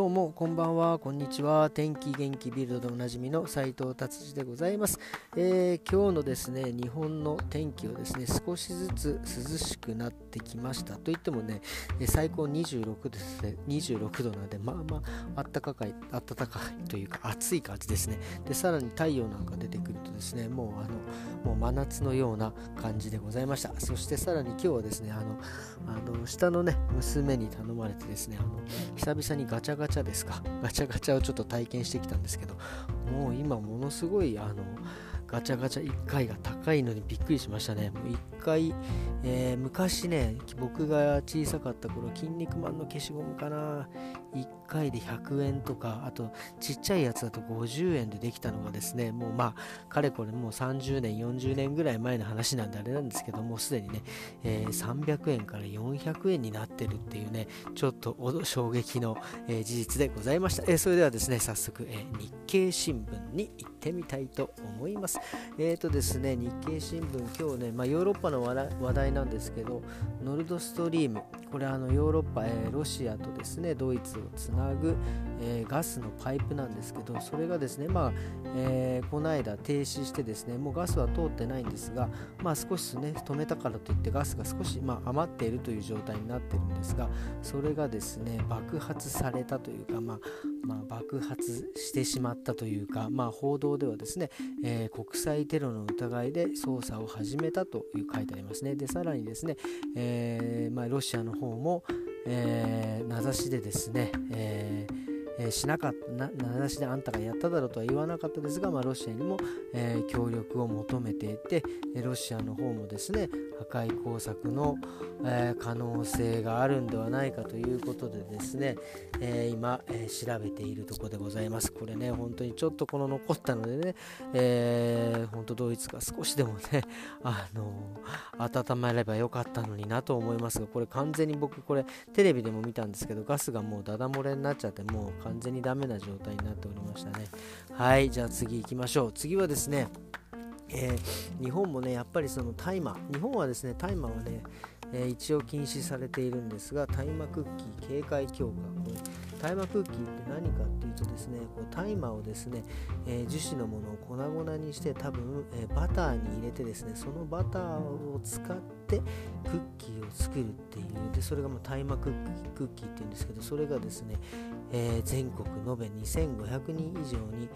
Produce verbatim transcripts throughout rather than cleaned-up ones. どうもこんばんは、こんにちは。天気元気ビルドでおなじみの斉藤達次でございます。えー、今日のですね日本の天気はですね少しずつ涼しくなってきました。といってもね最高にじゅうろくどですね、にじゅうろくどなのでまあまあ暖かい暖かいというか暑い感じですね。でさらに太陽なんか出てくるとですねもうあのもう真夏のような感じでございました。そしてさらに今日はですねあのあの下のね娘に頼まれてですねあの久々にガチャガチャですかガチャガチャをちょっと体験してきたんですけど、もう今ものすごいあのガチャガチャいっかいが高いのにびっくりしましたね。もういっかい、えー、昔ね僕が小さかった頃筋肉マンの消しゴムかな、いっかいでひゃくえんとか、あとちっちゃいやつだとごじゅうえんでできたのがですねもうまあかれこれもうさんじゅうねんよんじゅうねんぐらい前の話なんであれなんですけど、もうすでにね、えー、さんびゃくえんからよんひゃくえんになってるっていうねちょっと衝撃の、えー、事実でございました。えー、それではですね早速、えー、日経新聞に行ってみたいと思います。えーとですね、日経新聞今日ね、まあ、ヨーロッパの話題なんですけど、ノルドストリーム、これあのヨーロッパ、えー、ロシアとですねドイツをつなぐ、えー、ガスのパイプなんですけど、それがですね、まあえー、この間停止してですねもうガスは通ってないんですが、まあ、少しね止めたからといってガスが少し、まあ、余っているという状態になってるんですが、それがですね爆発されたというか、まあまあ、爆発してしまったというか、まあ、報道ではですね、えー、国際テロの疑いで捜査を始めたという書いてありますね。でさらにですね、えーまあ、ロシアの方も、えー、名指しでですね、えーしなかったな名指しであんたがやっただろうとは言わなかったですが、まあ、ロシアにも、えー、協力を求めていて、ロシアの方もですね破壊工作の、えー、可能性があるんではないかということでですね、えー、今、えー、調べているところでございます。これね本当にちょっとこの残ったのでね、えー、本当ドイツが少しでもねあのー、温まればよかったのになと思いますが、これ完全に僕これテレビでも見たんですけどガスがもうダダ漏れになっちゃってもう完全にダメな状態になっておりましたね。はい、じゃあ次行きましょう。次はですね、えー、日本もねやっぱりその大麻、日本はですね大麻はね、えー、一応禁止されているんですが、大麻クッキー警戒強化、これ大麻クッキーって何かっていうとですね、こう大麻をですね、えー、樹脂のものを粉々にして多分、えー、バターに入れてですねそのバターを使ってクッキーを作るっていう、でそれがもう大麻クッキー、クッキーっていうんですけど、それがですね、えー、全国延べにせんごひゃくにん以上に、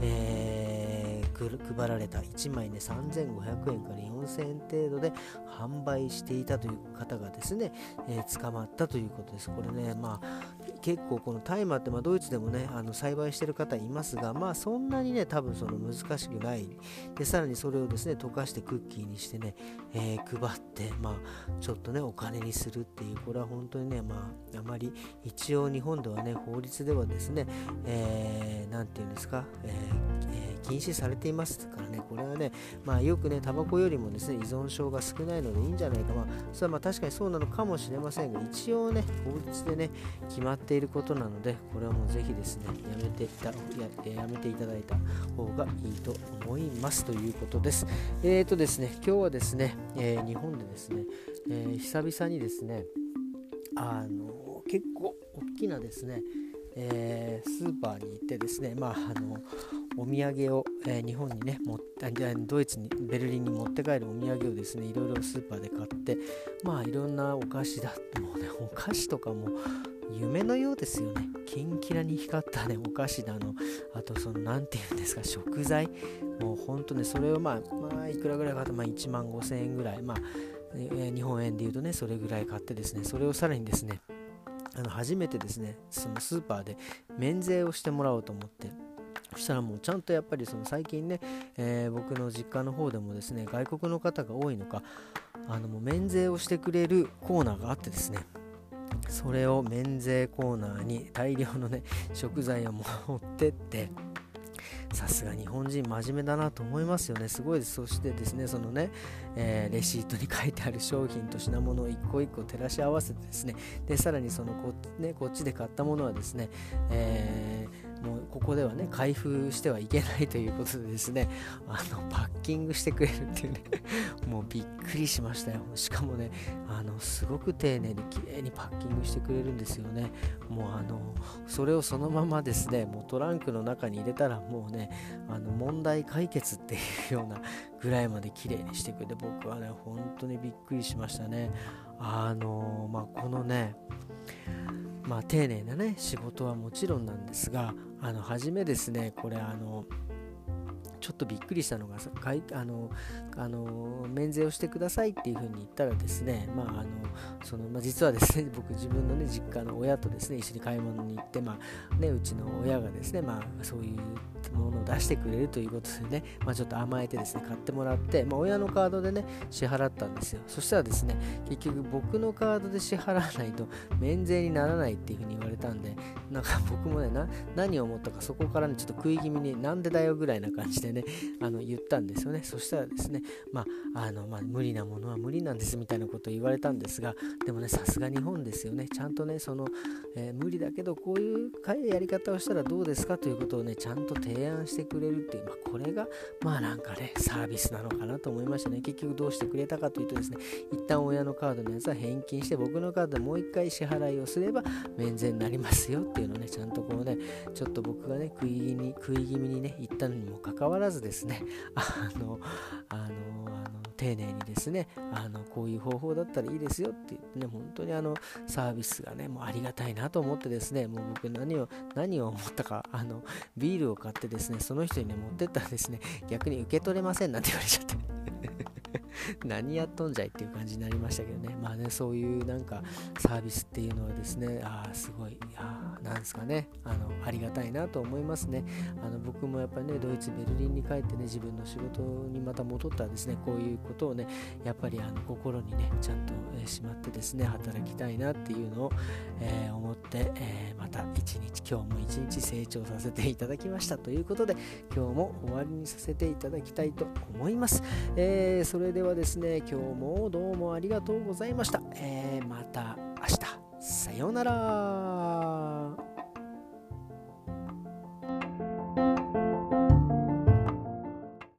えー、配られた、いちまいねさんぜんごひゃくえんからよんせんえん程度で販売していたという方がですね、えー、捕まったということです。これねまあ結構この大麻って、まあ、ドイツでもねあの栽培してる方いますが、まあそんなにね多分その難しくない。でさらにそれをですね溶かしてクッキーにしてね、えー、配ってまあちょっとねお金にするっていう、これは本当にねまああまり一応日本ではね法律ではですね、えー、なんていうんですか、えー禁止されていますからね、これはね、まあ、よくねタバコよりもですね依存症が少ないのでいいんじゃないか、まあ、それはまあ確かにそうなのかもしれませんが、一応ね法律でね決まっていることなので、これはもうぜひですねやめていた、や、やめていただいた方がいいと思いますということです。えーとですね今日はですね、えー、日本でですね、えー、久々にですねあの結構大きなですね、えー、スーパーに行ってですねまああのお土産を、えー、日本にね持ってドイツにベルリンに持って帰るお土産をですねいろいろスーパーで買って、まあいろんなお菓子だってもうねお菓子とかも夢のようですよね。キンキラに光ったねお菓子だの、あとそのなんていうんですか食材、もうほんとねそれをまあまあいくらぐらい買ってまあいちまんごせんえんぐらい、まあ、えー、日本円でいうとねそれぐらい買ってですね、それをさらにですねあの初めてですねそのスーパーで免税をしてもらおうと思って、そしたらもうちゃんとやっぱりその最近ね、えー、僕の実家の方でもですね外国の方が多いのかあのもう免税をしてくれるコーナーがあってですね、それを免税コーナーに大量のね食材を持ってって、さすが日本人真面目だなと思いますよね。すごいです。そしてですねそのね、えー、レシートに書いてある商品と品物を一個一個照らし合わせてですね、でさらにそのこ、ね、こっちで買ったものはですね、えーもうここではね開封してはいけないということでですね、あのパッキングしてくれるっていうねもうびっくりしましたよ。しかもねあのすごく丁寧にきれいにパッキングしてくれるんですよね。もうあのそれをそのままですねもうトランクの中に入れたらもうねあの問題解決っていうようなぐらいまできれいにしてくれて、僕はね本当にびっくりしましたね。あのまあこのねまあ、丁寧なね仕事はもちろんなんですが、あの初めですねこれあのちょっとびっくりしたのがあのあの免税をしてくださいっていう風に言ったらですね、まああのそのまあ、実はですね僕自分の、ね、実家の親とですね一緒に買い物に行って、まあね、うちの親がですね、まあ、そういうものを出してくれるということでね、まあ、ちょっと甘えてですね買ってもらって、まあ、親のカードでね支払ったんですよ。そしたらですね結局僕のカードで支払わないと免税にならないっていう風に言われたんで、なんか僕もねな何を思ったかそこから、ね、ちょっと食い気味になんでだよぐらいな感じでね、あの言ったんですよね。そしたらですね、まああのまあ、無理なものは無理なんですみたいなことを言われたんですが、でもねさすが日本ですよね。ちゃんとねその、えー、無理だけどこういうやり方をしたらどうですかということをねちゃんと提案してくれるっていう、まあ、これがまあなんかねサービスなのかなと思いましたね。結局どうしてくれたかというとですね、一旦親のカードのやつは返金して僕のカードでもう一回支払いをすれば免税になりますよっていうのをねちゃんとこうねちょっと僕がね食い気味に、食い気味にね言ったのにもかかわらず変わらずですねあのあのあの丁寧にですねあのこういう方法だったらいいですよって言ってね、本当にあのサービスがねもうありがたいなと思ってですね、もう僕何を何を思ったかあのビールを買ってですねその人にね持ってったらですね逆に受け取れませんなんて言われちゃって何やっとんじゃいっていう感じになりましたけどね。まあねそういうなんかサービスっていうのはですね、ああすごい、いやなんですかね、あのありがたいなと思いますね。あの僕もやっぱりねドイツベルリンに帰ってね自分の仕事にまた戻ったらですねこういうことをねやっぱりあの心にねちゃんと、えー、しまってですね働きたいなっていうのを、えー、思って、えー、また一日今日も一日成長させていただきましたということで今日も終わりにさせていただきたいと思います、えー、それではですね今日もどうもありがとうございました、えー、また明日さようなら。